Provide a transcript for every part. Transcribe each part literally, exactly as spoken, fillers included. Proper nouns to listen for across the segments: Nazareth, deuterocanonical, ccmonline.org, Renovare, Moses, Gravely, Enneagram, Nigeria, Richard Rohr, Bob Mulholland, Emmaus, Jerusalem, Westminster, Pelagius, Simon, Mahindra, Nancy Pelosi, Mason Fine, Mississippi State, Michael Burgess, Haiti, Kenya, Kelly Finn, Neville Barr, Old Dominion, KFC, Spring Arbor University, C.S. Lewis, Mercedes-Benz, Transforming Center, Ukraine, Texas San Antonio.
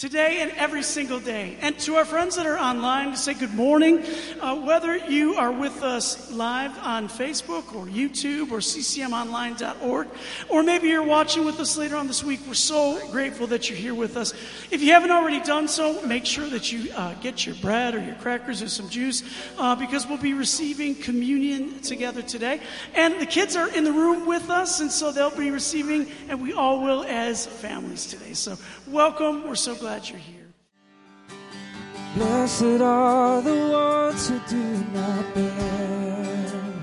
today and every single day. And to our friends that are online, to say good morning. Uh, whether you are with us live on Facebook or YouTube or c c m online dot org, or maybe you're watching with us later on this week, we're so grateful that you're here with us. If you haven't already done so, make sure that you uh, get your bread or your crackers or some juice, uh, because we'll be receiving communion together today. And the kids are in the room with us, and so they'll be receiving, and we all will as families today. So welcome. We're so glad you're here. Blessed are the ones who do not bear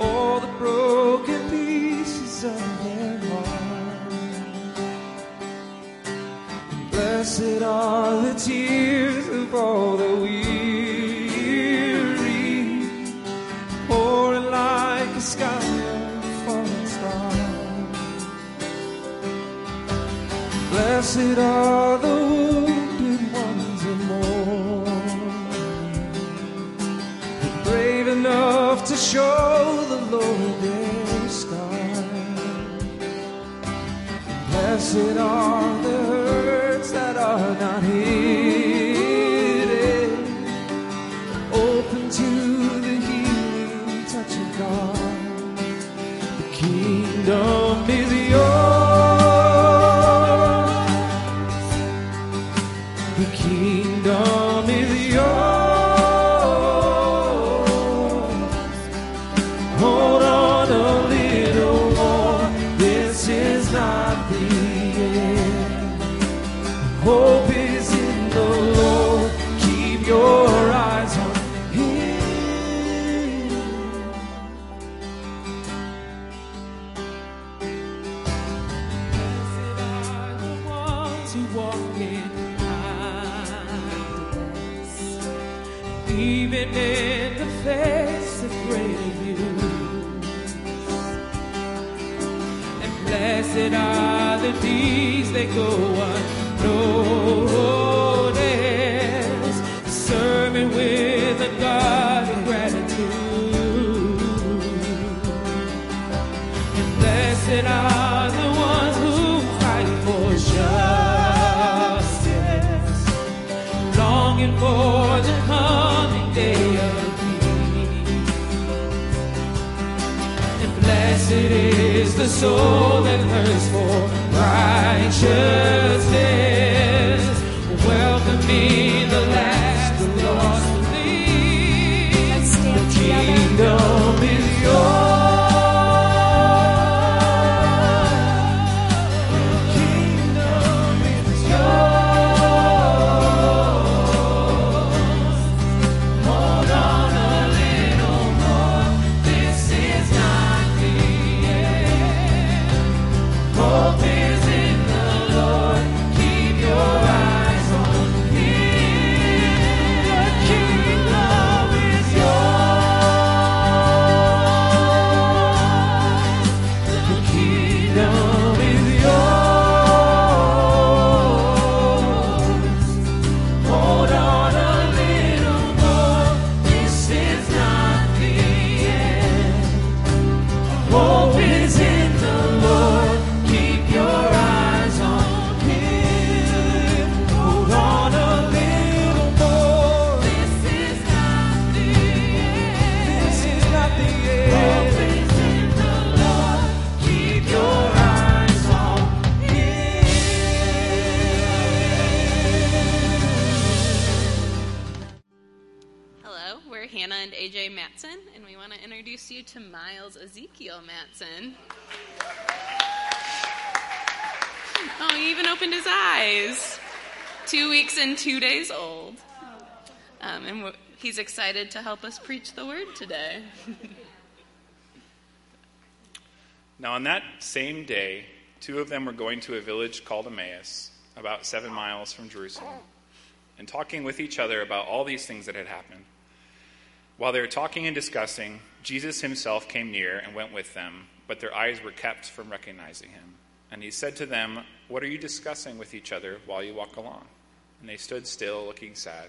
all the broken pieces of their heart. Blessed are the tears of all the weary, pouring like a sky of a falling star. Blessed are the wounded ones in mourning, brave enough to show the Lord their scars. Blessed are the hurts that are not hidden, open to the healing touch of God. The kingdom is yours. Blessed are the deeds that go unnoticed, serving with a God of gratitude. And blessed are the ones who fight for justice, longing for the coming day of peace. And blessed is the soul for righteousness, welcoming the last, the lost, the least. The kingdom together is yours. You to Miles Ezekiel Mattson. Oh, he even opened his eyes. Two weeks and two days old. Um, and we're, he's excited to help us preach the word today. Now, on that same day, two of them were going to a village called Emmaus, about seven miles from Jerusalem, and talking with each other about all these things that had happened. While they were talking and discussing, Jesus himself came near and went with them, but their eyes were kept from recognizing him. And he said to them, "What are you discussing with each other while you walk along?" And they stood still, looking sad.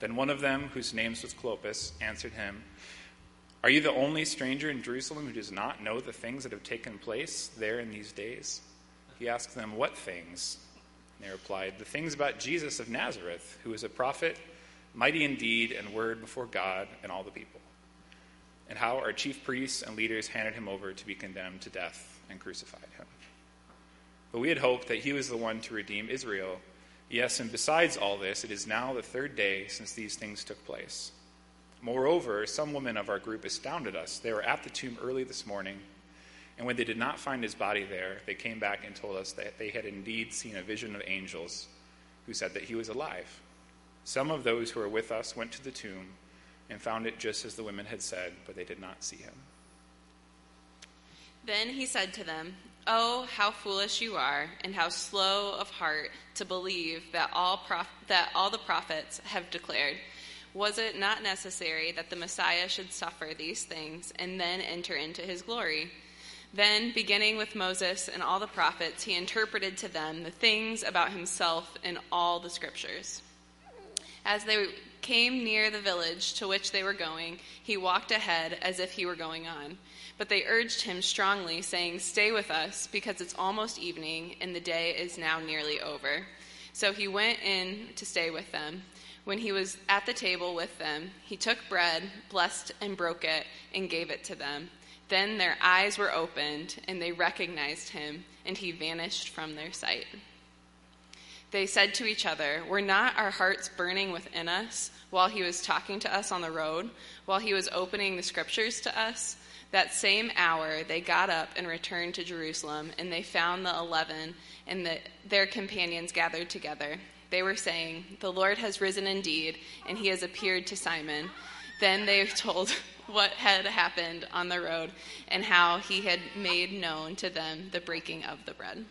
Then one of them, whose name was Clopas, answered him, "Are you the only stranger in Jerusalem who does not know the things that have taken place there in these days? He asked them, "What things?" And they replied, "The things about Jesus of Nazareth, who is a prophet, mighty in deed and word before God and all the people, and how our chief priests and leaders handed him over to be condemned to death and crucified him. But we had hoped that he was the one to redeem Israel. Yes, and besides all this, it is now the third day since these things took place. Moreover, some women of our group astounded us. They were at the tomb early this morning, and when they did not find his body there, they came back and told us that they had indeed seen a vision of angels who said that he was alive. Some of those who were with us went to the tomb and found it just as the women had said, but they did not see him." Then he said to them, "Oh, how foolish you are, and how slow of heart to believe that all prof- that all the prophets have declared. Was it not necessary that the Messiah should suffer these things and then enter into his glory? Then, beginning with Moses and all the prophets, he interpreted to them the things about himself in all the scriptures." As they came near the village to which they were going, he walked ahead as if he were going on. But they urged him strongly, saying, "Stay with us, because it's almost evening, and the day is now nearly over." So he went in to stay with them. When he was at the table with them, he took bread, blessed and broke it, and gave it to them. Then their eyes were opened, and they recognized him, and he vanished from their sight. They said to each other, "Were not our hearts burning within us while he was talking to us on the road, while he was opening the scriptures to us?" That same hour they got up and returned to Jerusalem, and they found the eleven and the, their companions gathered together. They were saying, "The Lord has risen indeed, and he has appeared to Simon." Then they told what had happened on the road and how he had made known to them the breaking of the bread.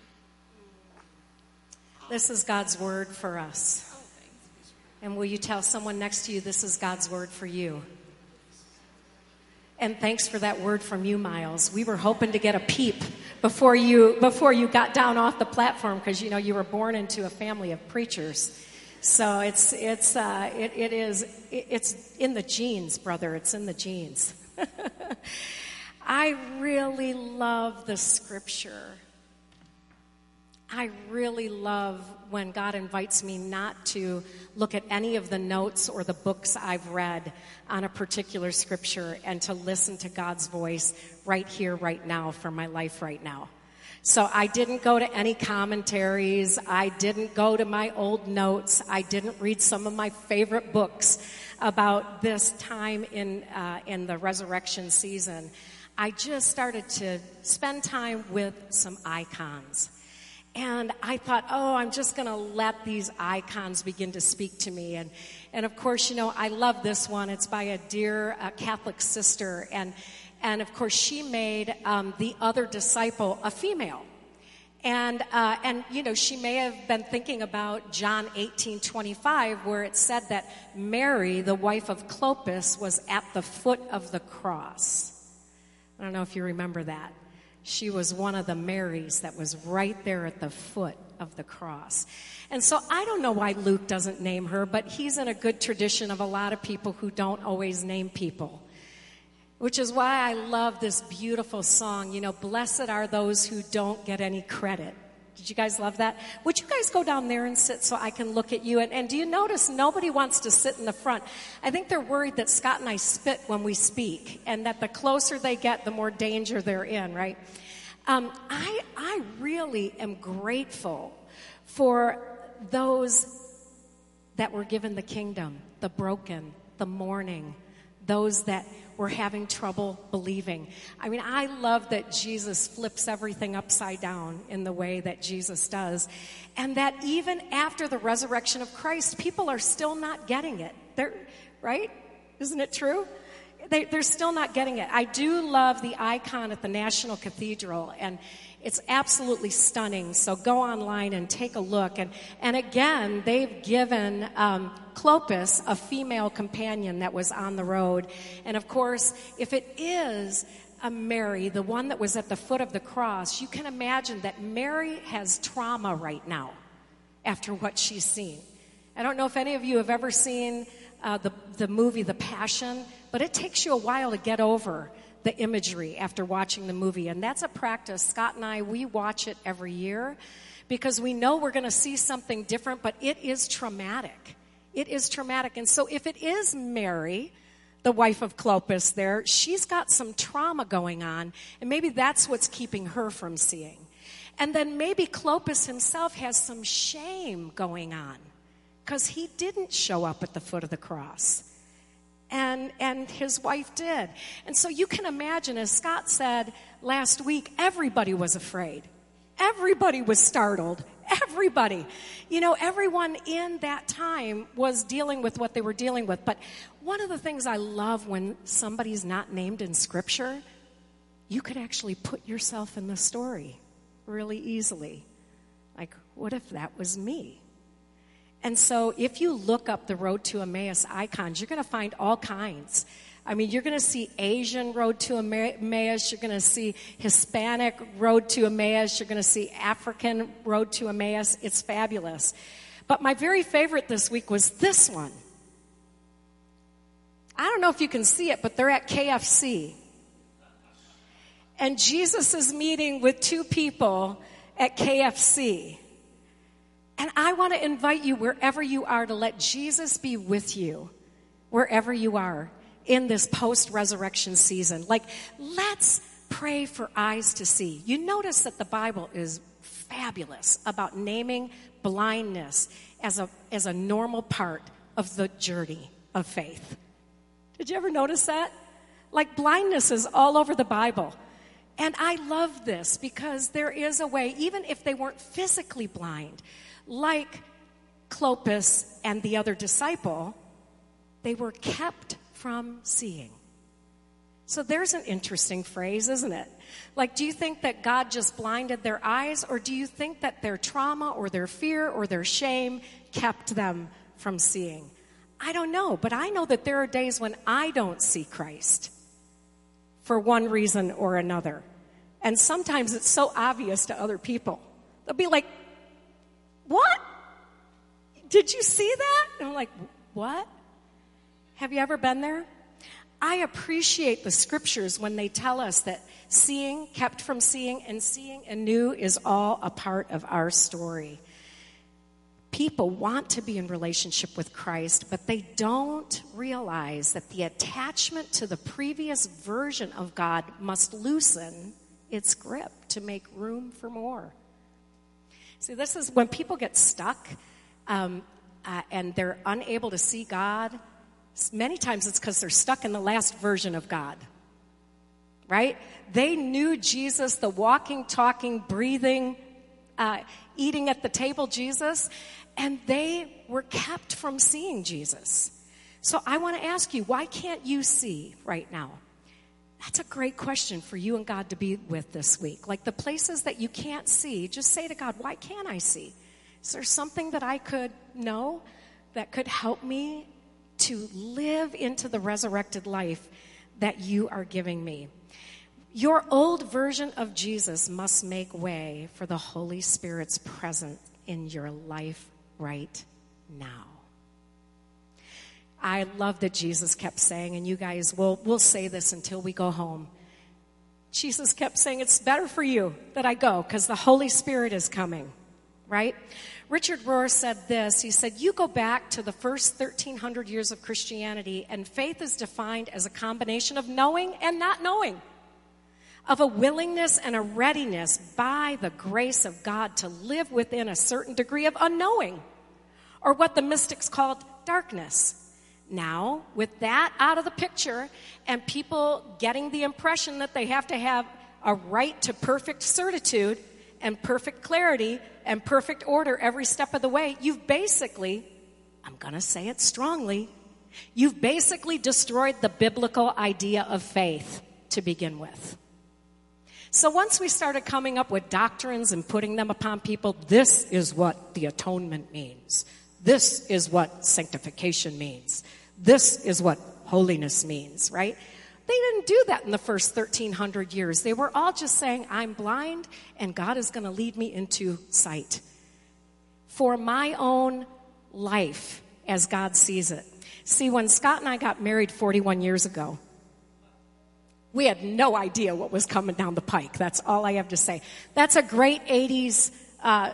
This is God's word for us. And will you tell someone next to you, this is God's word for you? And thanks for that word from you, Miles. We were hoping to get a peep before you before you got down off the platform, because you know you were born into a family of preachers. So it's it's uh, it, it is it, it's in the genes, brother. It's in the genes. I really love the scripture. I really love when God invites me not to look at any of the notes or the books I've read on a particular scripture and to listen to God's voice right here, right now, for my life right now. So I didn't go to any commentaries. I didn't go to my old notes. I didn't read some of my favorite books about this time in uh, in the resurrection season. I just started to spend time with some icons. And I thought, oh, I'm just going to let these icons begin to speak to me. And, and of course, you know, I love this one. It's by a dear uh, Catholic sister. And, and of course, she made um, the other disciple a female. And, uh, and you know, she may have been thinking about John eighteen twenty-five, where it said that Mary, the wife of Clopas, was at the foot of the cross. I don't know if you remember that. She was one of the Marys that was right there at the foot of the cross. And so I don't know why Luke doesn't name her, but he's in a good tradition of a lot of people who don't always name people, which is why I love this beautiful song, you know, "Blessed are those who don't get any credit." Did you guys love that? Would you guys go down there and sit so I can look at you? And, and do you notice nobody wants to sit in the front? I think they're worried that Scott and I spit when we speak, and that the closer they get, the more danger they're in, right? Um, I, I really am grateful for those that were given the kingdom, the broken, the mourning, those that were having trouble believing. I mean, I love that Jesus flips everything upside down in the way that Jesus does. And that even after the resurrection of Christ, people are still not getting it. They're, right? Isn't it true? They, they're still not getting it. I do love the icon at the National Cathedral, and it's absolutely stunning. So go online and take a look. And, and again, they've given um, Clopas a female companion that was on the road. And of course, if it is a Mary, the one that was at the foot of the cross, you can imagine that Mary has trauma right now after what she's seen. I don't know if any of you have ever seen uh, the, the movie The Passion, but it takes you a while to get over the imagery after watching the movie. And that's a practice. Scott and I, we watch it every year because we know we're going to see something different, but it is traumatic. It is traumatic. And so if it is Mary, the wife of Clopas there, she's got some trauma going on, and maybe that's what's keeping her from seeing. And then maybe Clopas himself has some shame going on because he didn't show up at the foot of the cross. And and his wife did. And so you can imagine, as Scott said last week, everybody was afraid. Everybody was startled. Everybody. You know, everyone in that time was dealing with what they were dealing with. But one of the things I love when somebody's not named in Scripture, you could actually put yourself in the story really easily. Like, what if that was me? And so if you look up the Road to Emmaus icons, you're going to find all kinds. I mean, you're going to see Asian Road to Emmaus. You're going to see Hispanic Road to Emmaus. You're going to see African Road to Emmaus. It's fabulous. But my very favorite this week was this one. I don't know if you can see it, but they're at K F C. And Jesus is meeting with two people at K F C. And I want to invite you, wherever you are, to let Jesus be with you, wherever you are, in this post-resurrection season. Like, let's pray for eyes to see. You notice that the Bible is fabulous about naming blindness as a, as a normal part of the journey of faith. Did you ever notice that? Like, blindness is all over the Bible. And I love this because there is a way, even if they weren't physically blind, like Clopas and the other disciple, they were kept from seeing. So there's an interesting phrase, isn't it? Like, do you think that God just blinded their eyes, or do you think that their trauma or their fear or their shame kept them from seeing? I don't know, but I know that there are days when I don't see Christ for one reason or another. And sometimes it's so obvious to other people. They'll be like, what? Did you see that? And I'm like, what? Have you ever been there? I appreciate the scriptures when they tell us that seeing, kept from seeing, and seeing anew is all a part of our story. People want to be in relationship with Christ, but they don't realize that the attachment to the previous version of God must loosen its grip to make room for more. See, this is when people get stuck um, uh, and they're unable to see God. Many times it's because they're stuck in the last version of God, right? They knew Jesus, the walking, talking, breathing, uh, eating at the table Jesus, and they were kept from seeing Jesus. So I want to ask you, why can't you see right now? That's a great question for you and God to be with this week. Like, the places that you can't see, just say to God, why can't I see? Is there something that I could know that could help me to live into the resurrected life that you are giving me? Your old version of Jesus must make way for the Holy Spirit's presence in your life right now. I love that Jesus kept saying, and you guys will we'll say this until we go home. Jesus kept saying, it's better for you that I go because the Holy Spirit is coming, right? Richard Rohr said this. He said, you go back to the first thirteen hundred years of Christianity, and faith is defined as a combination of knowing and not knowing, of a willingness and a readiness by the grace of God to live within a certain degree of unknowing, or what the mystics called darkness. Now, with that out of the picture and people getting the impression that they have to have a right to perfect certitude and perfect clarity and perfect order every step of the way, you've basically, I'm going to say it strongly, you've basically destroyed the biblical idea of faith to begin with. So once we started coming up with doctrines and putting them upon people, this is what the atonement means. This is what sanctification means. This is what holiness means, right? They didn't do that in the first thirteen hundred years. They were all just saying, I'm blind, and God is going to lead me into sight for my own life as God sees it. See, when Scott and I got married forty-one years ago, We had no idea what was coming down the pike. That's all I have to say. That's a great eighties uh,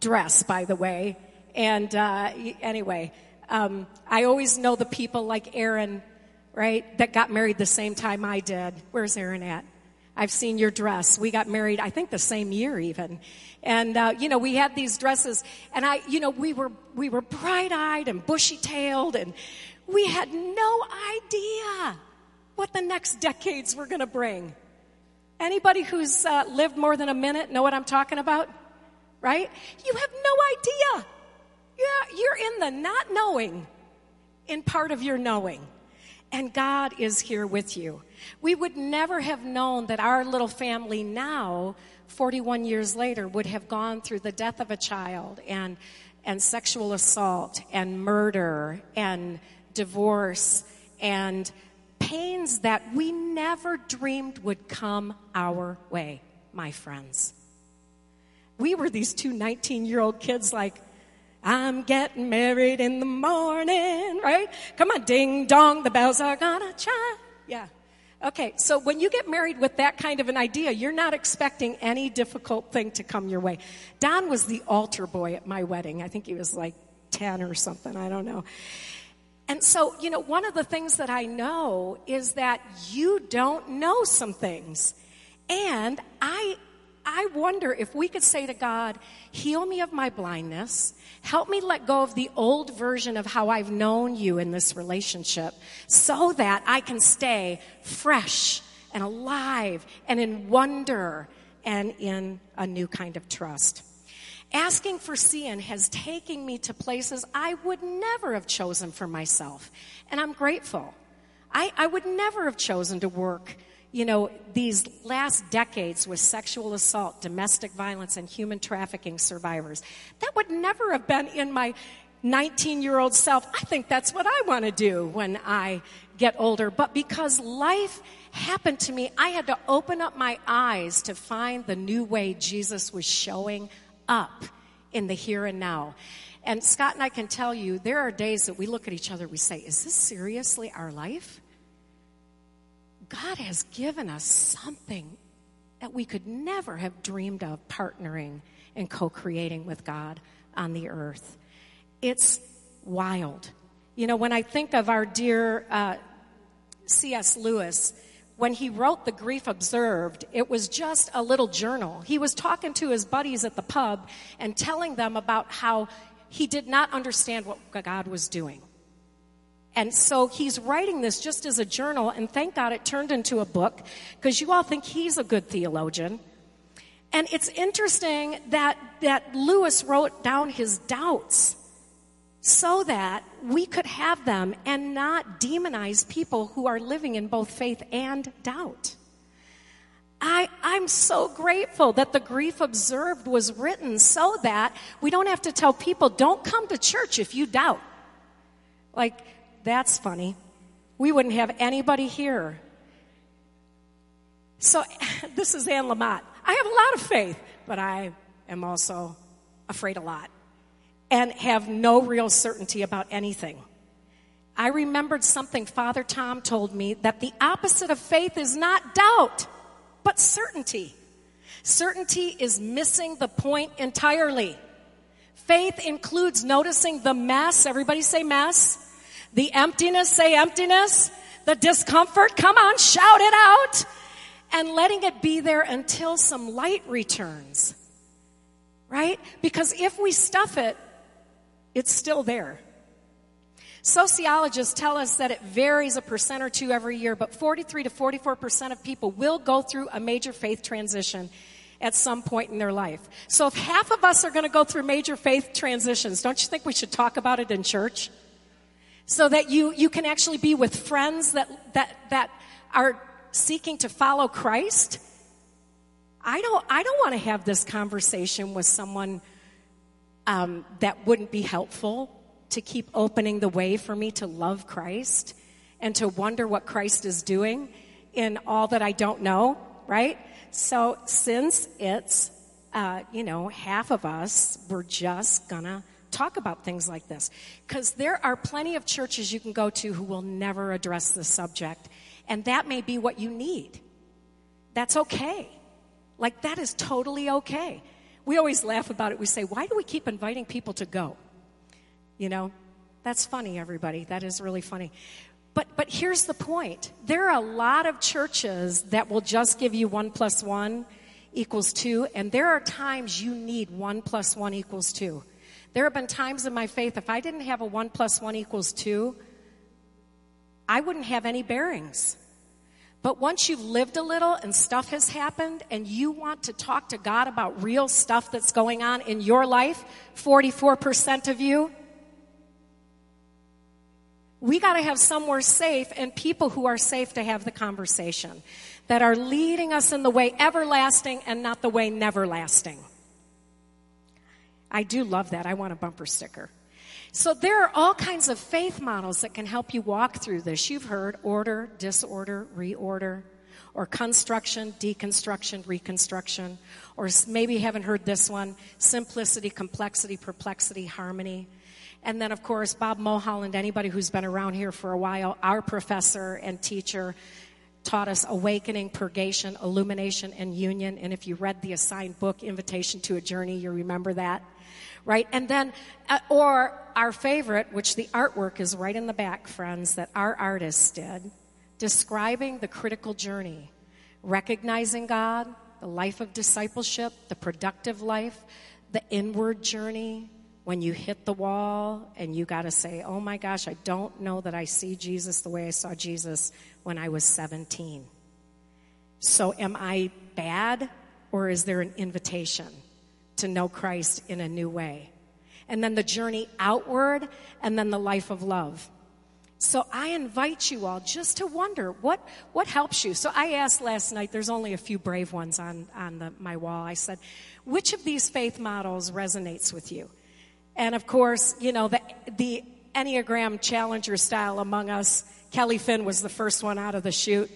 dress, by the way. And uh, anyway, um, I always know the people like Aaron, right, that got married the same time I did. Where's Aaron at? I've seen your dress. We got married, I think, the same year even. And, uh, you know, we had these dresses. And, I, you know, we were we were bright-eyed and bushy-tailed. And we had no idea what the next decades were going to bring. Anybody who's uh, lived more than a minute know what I'm talking about? Right? You have no idea. Yeah, you're in the not knowing, in part of your knowing. And God is here with you. We would never have known that our little family now, forty-one years later, would have gone through the death of a child and and sexual assault and murder and divorce and pains that we never dreamed would come our way, my friends. We were these two nineteen-year-old kids like, I'm getting married in the morning, right? Come on, ding dong, the bells are gonna chime. Yeah. Okay, so when you get married with that kind of an idea, you're not expecting any difficult thing to come your way. Don was the altar boy at my wedding. I think he was like ten or something. I don't know. And so, you know, one of the things that I know is that you don't know some things. And I I wonder if we could say to God, heal me of my blindness. Help me let go of the old version of how I've known you in this relationship so that I can stay fresh and alive and in wonder and in a new kind of trust. Asking for seeing has taken me to places I would never have chosen for myself, and I'm grateful. I, I would never have chosen to work You know, these last decades with sexual assault, domestic violence, and human trafficking survivors. That would never have been in my nineteen-year-old self. I think that's what I want to do when I get older. But because life happened to me, I had to open up my eyes to find the new way Jesus was showing up in the here and now. And Scott and I can tell you, there are days that we look at each other, we say, is this seriously our life? God has given us something that we could never have dreamed of partnering and co-creating with God on the earth. It's wild. You know, when I think of our dear uh, C S Lewis, when he wrote The Grief Observed, it was just a little journal. He was talking to his buddies at the pub and telling them about how he did not understand what God was doing. And so he's writing this just as a journal, and thank God it turned into a book, because you all think he's a good theologian. And it's interesting that, that Lewis wrote down his doubts so that we could have them and not demonize people who are living in both faith and doubt. I, I'm so grateful that The Grief Observed was written so that we don't have to tell people, don't come to church if you doubt. Like, that's funny. We wouldn't have anybody here. So this is Anne Lamott. I have a lot of faith, but I am also afraid a lot and have no real certainty about anything. I remembered something Father Tom told me, that the opposite of faith is not doubt, but certainty. Certainty is missing the point entirely. Faith includes noticing the mess. Everybody say mess. The emptiness, say emptiness. The discomfort, come on, shout it out. And letting it be there until some light returns. Right? Because if we stuff it, it's still there. Sociologists tell us that it varies a percent or two every year, but forty-three to forty-four percent of people will go through a major faith transition at some point in their life. So if half of us are going to go through major faith transitions, don't you think we should talk about it in church? So that you, you can actually be with friends that, that, that are seeking to follow Christ. I don't, I don't want to have this conversation with someone, um, that wouldn't be helpful to keep opening the way for me to love Christ and to wonder what Christ is doing in all that I don't know, right? So since it's, uh, you know, half of us, we're just gonna talk about things like this, because there are plenty of churches you can go to who will never address this subject, and that may be what you need. That's okay. Like, that is totally okay. We always laugh about it. We say, why do we keep inviting people to go? You know, that's funny, everybody. That is really funny. But but here's the point. There are a lot of churches that will just give you one plus one equals two, and there are times you need one plus one equals two. There have been times in my faith, if I didn't have a one plus one equals two, I wouldn't have any bearings. But once you've lived a little and stuff has happened and you want to talk to God about real stuff that's going on in your life, forty-four percent of you, we got to have somewhere safe and people who are safe to have the conversation, that are leading us in the way everlasting and not the way neverlasting. I do love that. I want a bumper sticker. So there are all kinds of faith models that can help you walk through this. You've heard order, disorder, reorder, or construction, deconstruction, reconstruction, or maybe you haven't heard this one, simplicity, complexity, perplexity, harmony. And then, of course, Bob Mulholland, anybody who's been around here for a while, our professor and teacher taught us awakening, purgation, illumination, and union. And if you read the assigned book, Invitation to a Journey, you remember that, right? And then, uh, or our favorite, which the artwork is right in the back, friends, that our artists did, describing the critical journey, recognizing God, the life of discipleship, the productive life, the inward journey, when you hit the wall and you got to say, oh my gosh, I don't know that I see Jesus the way I saw Jesus when I was seventeen. So am I bad, or is there an invitation to know Christ in a new way? And then the journey outward, and then the life of love. So I invite you all just to wonder what, what helps you. So I asked last night, there's only a few brave ones on, on the, my wall. I said, which of these faith models resonates with you? And, of course, you know, the, the Enneagram challenger style among us, Kelly Finn was the first one out of the chute.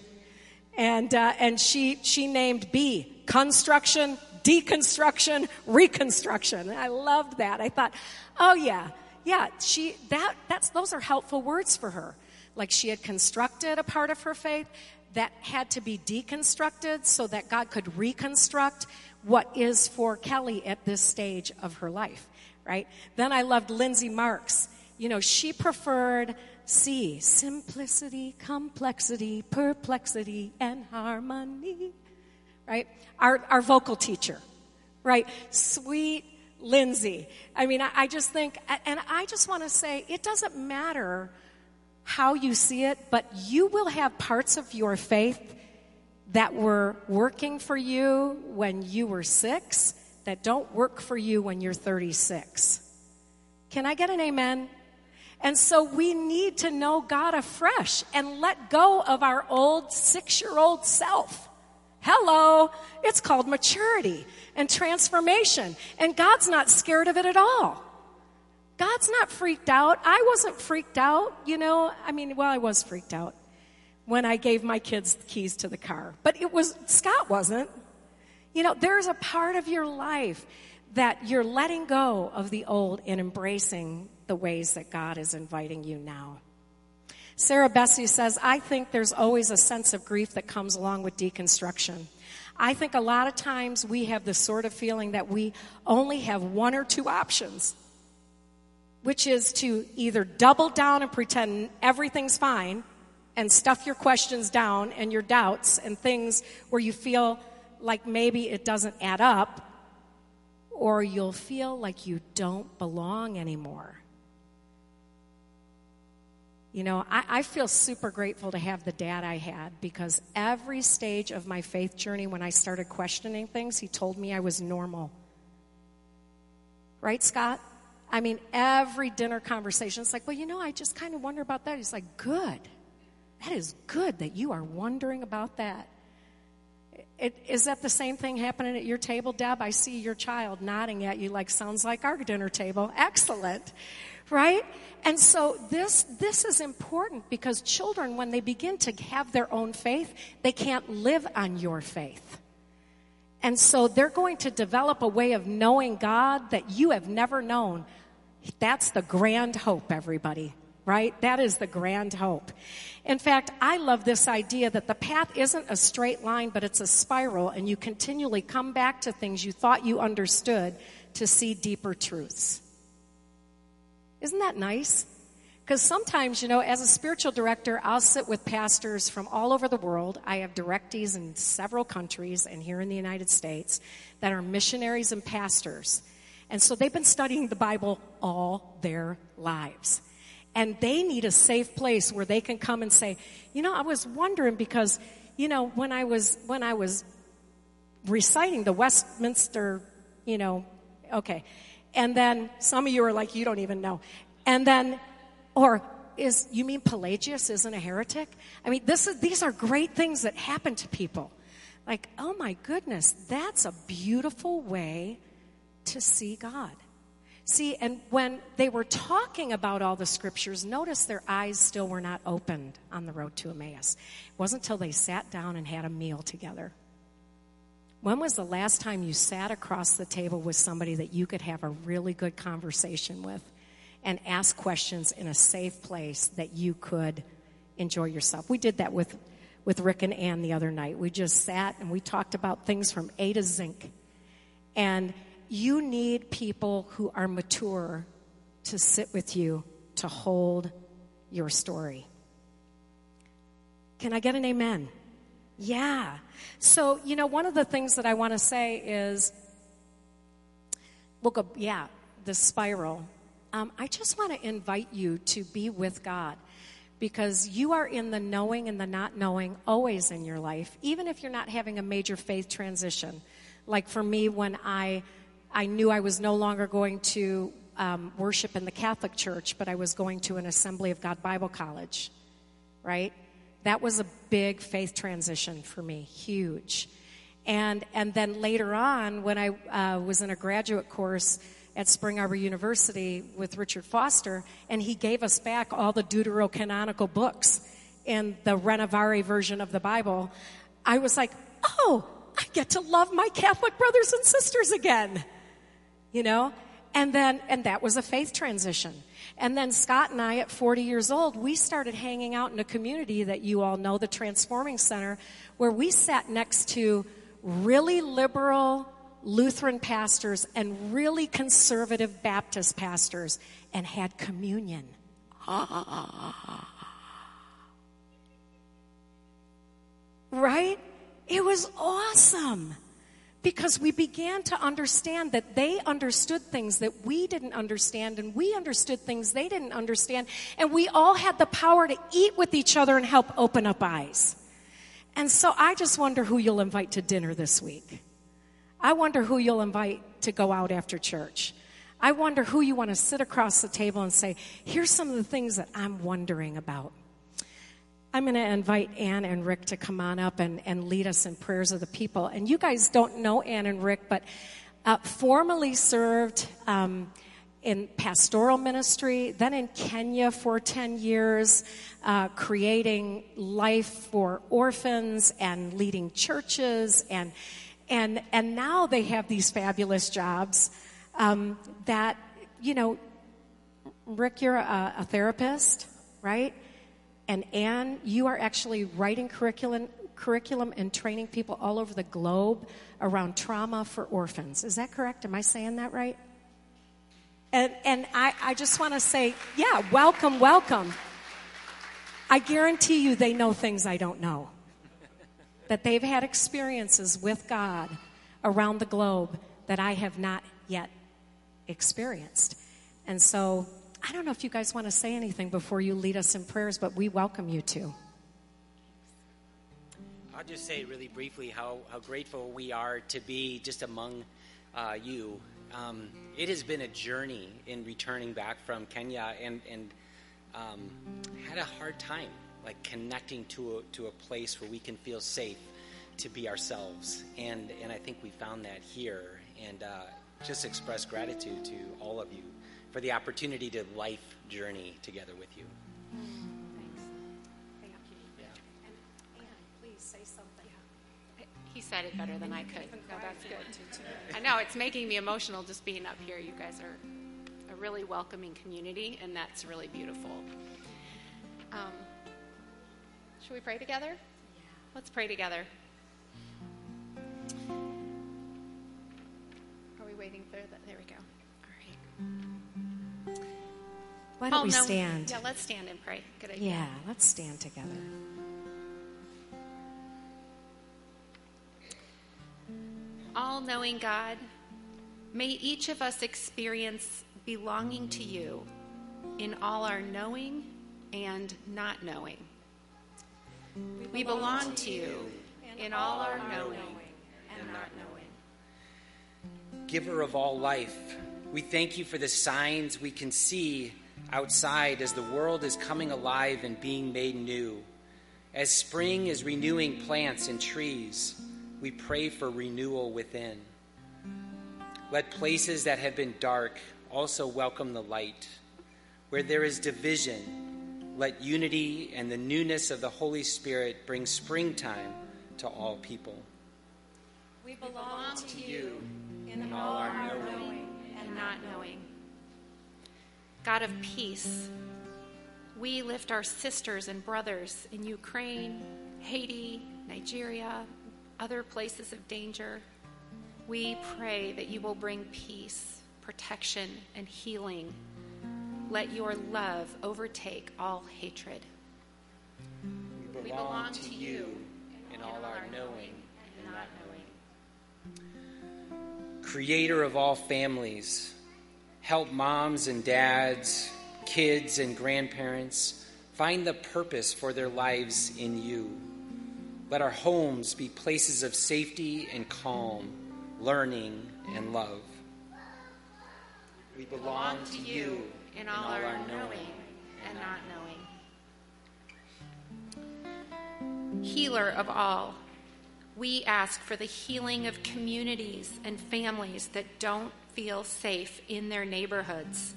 And uh, and she she named B, construction, deconstruction, reconstruction. And I loved that. I thought, oh, yeah, yeah, she that that's those are helpful words for her. Like, she had constructed a part of her faith that had to be deconstructed so that God could reconstruct what is for Kelly at this stage of her life. Right? Then I loved Lindsay Marks. You know, she preferred C, simplicity, complexity, perplexity, and harmony. Right? Our our vocal teacher. Right? Sweet Lindsay. I mean, I, I just think, and I just want to say, it doesn't matter how you see it, but you will have parts of your faith that were working for you when you were six that don't work for you when you're thirty-six. Can I get an amen? And so we need to know God afresh and let go of our old six-year-old self. Hello, it's called maturity and transformation, and God's not scared of it at all. God's not freaked out. I wasn't freaked out, you know. I mean, well, I was freaked out when I gave my kids the keys to the car, but it was, Scott wasn't. You know, there's a part of your life that you're letting go of the old and embracing the ways that God is inviting you now. Sarah Bessie says, I think there's always a sense of grief that comes along with deconstruction. I think a lot of times we have this sort of feeling that we only have one or two options, which is to either double down and pretend everything's fine and stuff your questions down and your doubts and things where you feel like maybe it doesn't add up, or you'll feel like you don't belong anymore. You know, I, I feel super grateful to have the dad I had, because every stage of my faith journey, when I started questioning things, he told me I was normal. Right, Scott? I mean, every dinner conversation, it's like, well, you know, I just kind of wonder about that. He's like, good. That is good that you are wondering about that. It, is that the same thing happening at your table, Deb? I see your child nodding at you like, sounds like our dinner table. Excellent, right? And so this this is important, because children, when they begin to have their own faith, they can't live on your faith. And so they're going to develop a way of knowing God that you have never known. That's the grand hope, everybody, right? That is the grand hope. In fact, I love this idea that the path isn't a straight line, but it's a spiral, and you continually come back to things you thought you understood to see deeper truths. Isn't that nice? Because sometimes, you know, as a spiritual director, I'll sit with pastors from all over the world. I have directees in several countries and here in the United States that are missionaries and pastors. And so they've been studying the Bible all their lives. And they need a safe place where they can come and say, you know, I was wondering because, you know, when I was when I was reciting the Westminster, you know, okay. And then some of you are like, you don't even know. And then, or is, you mean Pelagius isn't a heretic? I mean, this is, these are great things that happen to people. Like, oh my goodness, that's a beautiful way to see God. See, and when they were talking about all the scriptures, notice their eyes still were not opened on the road to Emmaus. It wasn't until they sat down and had a meal together. When was the last time you sat across the table with somebody that you could have a really good conversation with and ask questions in a safe place that you could enjoy yourself? We did that with, with Rick and Ann the other night. We just sat and we talked about things from A to Zinc. And you need people who are mature to sit with you, to hold your story. Can I get an amen? Yeah. So, you know, one of the things that I want to say is, look, yeah, the spiral. Um, I just want to invite you to be with God because you are in the knowing and the not knowing always in your life, even if you're not having a major faith transition. Like for me, when I... I knew I was no longer going to um, worship in the Catholic Church, but I was going to an Assembly of God Bible College, right? That was a big faith transition for me, huge. And and then later on, when I uh, was in a graduate course at Spring Arbor University with Richard Foster, and he gave us back all the deuterocanonical books in the Renovare version of the Bible, I was like, oh, I get to love my Catholic brothers and sisters again. You know, and then, and that was a faith transition. And then Scott and I, at forty years old, we started hanging out in a community that you all know, the Transforming Center, where we sat next to really liberal Lutheran pastors and really conservative Baptist pastors and had communion. Right? It was awesome. Because we began to understand that they understood things that we didn't understand, and we understood things they didn't understand, and we all had the power to eat with each other and help open up eyes. And so I just wonder who you'll invite to dinner this week. I wonder who you'll invite to go out after church. I wonder who you want to sit across the table and say, here's some of the things that I'm wondering about. I'm going to invite Anne and Rick to come on up and, and lead us in prayers of the people. And you guys don't know Anne and Rick, but uh, formerly served um, in pastoral ministry, then in Kenya for ten years, uh, creating life for orphans and leading churches. And and and now they have these fabulous jobs um, that, you know, Rick, you're a, a therapist, right? And Anne, you are actually writing curriculum curriculum and training people all over the globe around trauma for orphans. Is that correct? Am I saying that right? And and I, I just want to say, yeah, welcome, welcome. I guarantee you they know things I don't know. That they've had experiences with God around the globe that I have not yet experienced. And so I don't know if you guys want to say anything before you lead us in prayers, but we welcome you to. I'll just say really briefly how, how grateful we are to be just among uh, you. Um, it has been a journey in returning back from Kenya and, and um, had a hard time like connecting to a, to a place where we can feel safe to be ourselves. And, and I think we found that here, and uh, just express gratitude to all of you for the opportunity to life journey together with you. Thanks. Thank you. Yeah. And Anne, please say something. Yeah. He said it better than I could. So that's good. I know, it's making me emotional just being up here. You guys are a really welcoming community, and that's really beautiful. Um, should we pray together? Yeah. Let's pray together. Are we waiting for that? There we go. All right. Why don't oh, we no. stand? Yeah, let's stand and pray. Good idea. Yeah, let's stand together. All-knowing God, may each of us experience belonging to you in all our knowing and not knowing. We, we belong, belong to you in all our knowing and not knowing. Giver of all life, we thank you for the signs we can see outside as the world is coming alive and being made new. As spring is renewing plants and trees, we pray for renewal within. Let places that have been dark also welcome the light. Where there is division, let unity and the newness of the Holy Spirit bring springtime to all people. We belong to you in all our knowing and not knowing. God of peace, we lift our sisters and brothers in Ukraine, Haiti, Nigeria, other places of danger. We pray that you will bring peace, protection, and healing. Let your love overtake all hatred. We belong, we belong to, to you in all, all our knowing and not knowing. Creator of all families, help moms and dads, kids and grandparents find the purpose for their lives in you. Let our homes be places of safety and calm, learning and love. We belong to you in all our knowing and not knowing. Healer of all, we ask for the healing of communities and families that don't feel safe in their neighborhoods.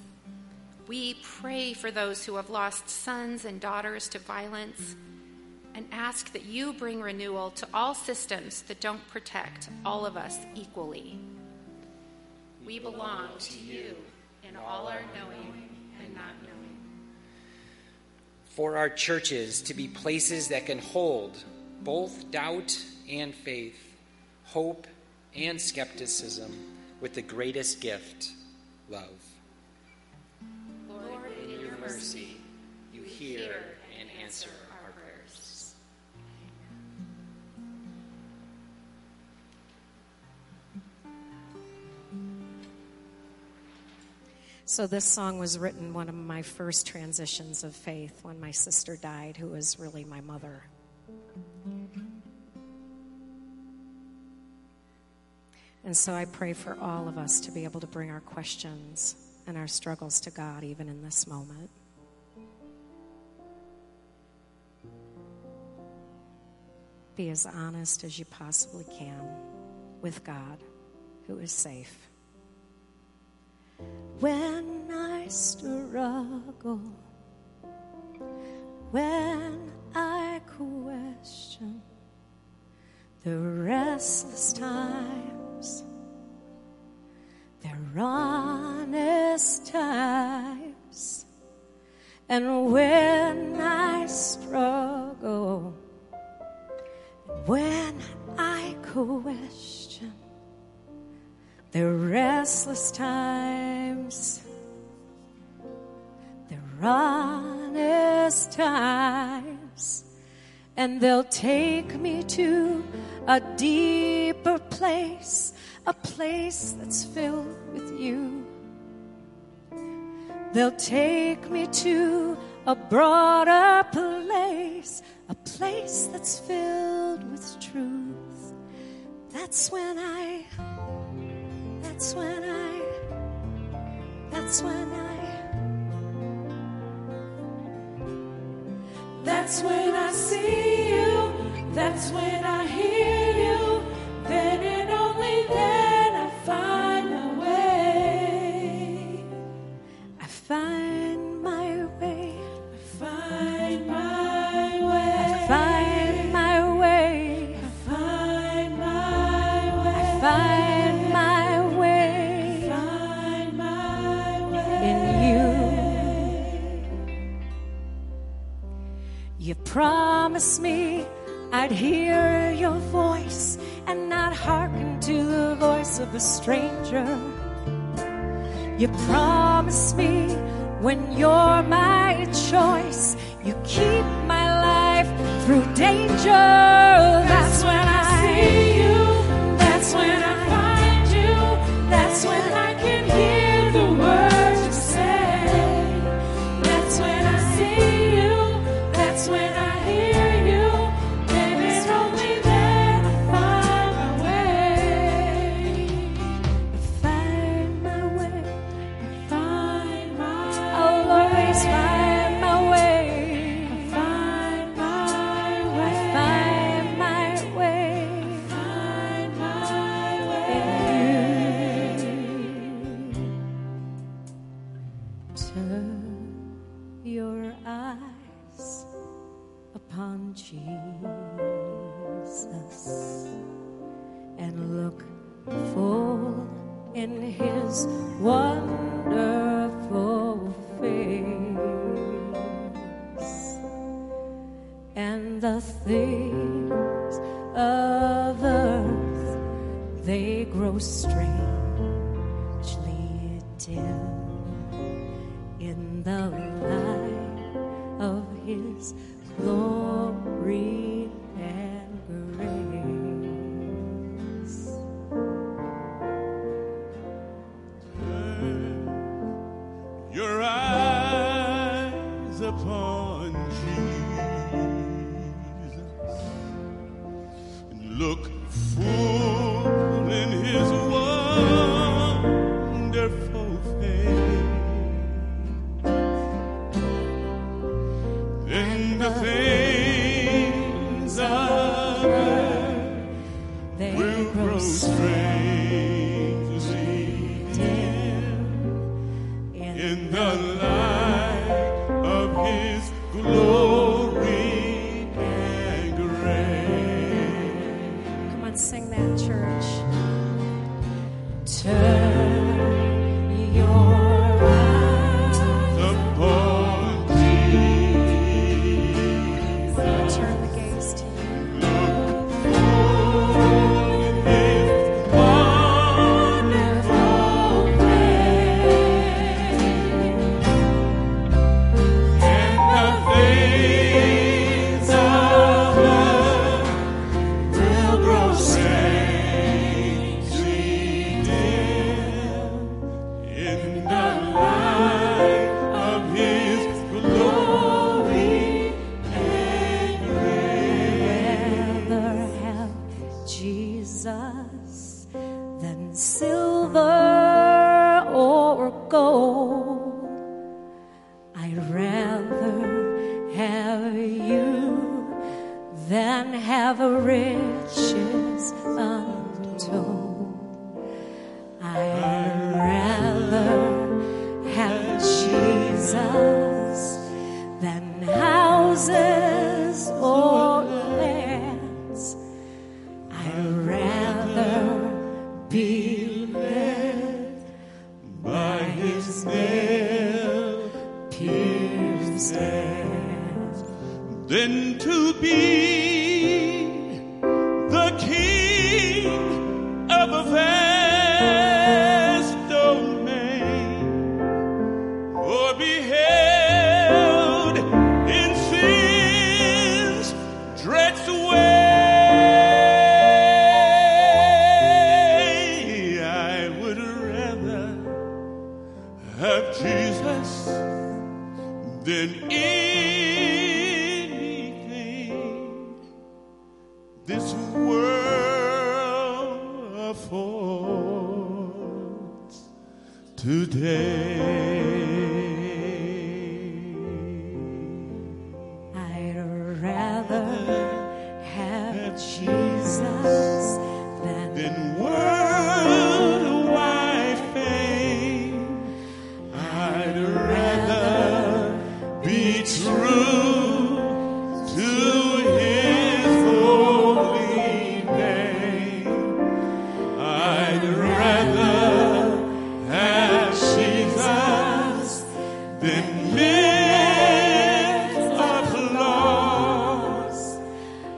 We pray for those who have lost sons and daughters to violence, and ask that you bring renewal to all systems that don't protect all of us equally. We belong to you in all our knowing and not knowing. For our churches to be places that can hold both doubt and faith, hope and skepticism with the greatest gift, love. Lord, in your mercy, you hear and answer. So this song was written one of my first transitions of faith when my sister died, who was really my mother. And so I pray for all of us to be able to bring our questions and our struggles to God even in this moment. Be as honest as you possibly can with God, who is safe. When I struggle, when I question the restless times, their honest times, and when I struggle, when I question the restless times, the honest times, and they'll take me to a deeper place, a place that's filled with you. They'll take me to a broader place, a place that's filled with truth. That's when I... That's when I, that's when I, that's when I see you, that's when I hear you, then and only then I find my way. I find my way, I find my way, I find my way, I find my way, I find my way. Find my way. in you. You promised me I'd hear your voice and not hearken to the voice of a stranger. You promised me when you're my choice, you keep my life through danger. That's when I see you. That's when I find you. That's when I can hear the words you say. That's when I see you. That's when I Jesus, and look full in his wonderful face, and the things of earth, they grow strangely dim in the light of his glory and grace. Turn your eyes upon Jesus and look full in his wonderful face. Then the face strangely dim in the light of his glory and grace. Come on, sing that, church. Turn your I'd rather have Jesus Then lift up loss.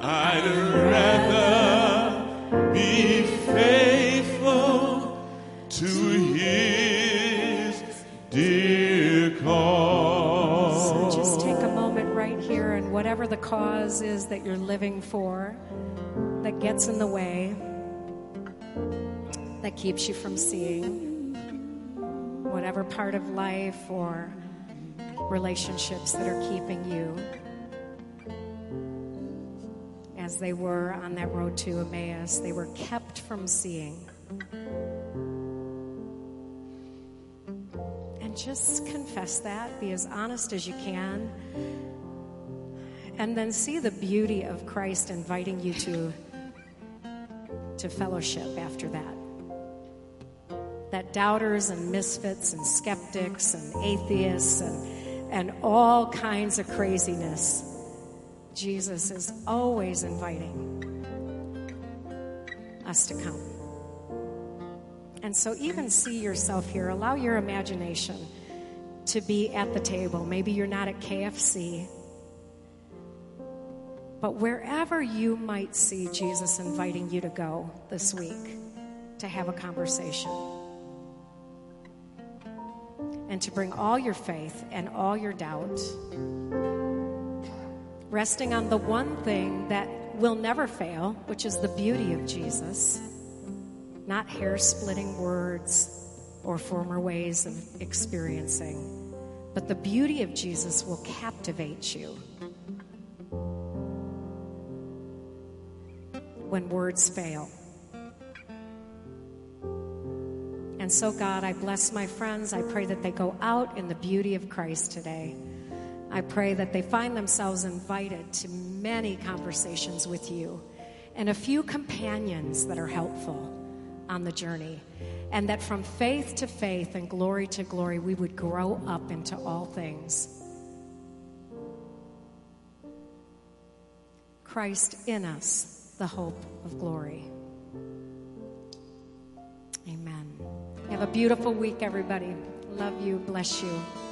I'd rather be faithful to His dear cause. So just take a moment right here, and whatever the cause is that you're living for, that gets in the way, that keeps you from seeing, whatever part of life or relationships that are keeping you, as they were on that road to Emmaus, they were kept from seeing. And just confess that, be as honest as you can, and then see the beauty of Christ inviting you to to fellowship after that. That doubters and misfits and skeptics and atheists and and all kinds of craziness, Jesus is always inviting us to come. And so even see yourself here. Allow your imagination to be at the table. Maybe you're not at K F C. But wherever you might see Jesus inviting you to go this week to have a conversation, and to bring all your faith and all your doubt, resting on the one thing that will never fail, which is the beauty of Jesus, not hair-splitting words or former ways of experiencing, but the beauty of Jesus will captivate you when words fail. And so, God, I bless my friends. I pray that they go out in the beauty of Christ today. I pray that they find themselves invited to many conversations with you and a few companions that are helpful on the journey. And that from faith to faith and glory to glory, we would grow up into all things. Christ in us, the hope of glory. Amen. Have a beautiful week, everybody. Love you. Bless you.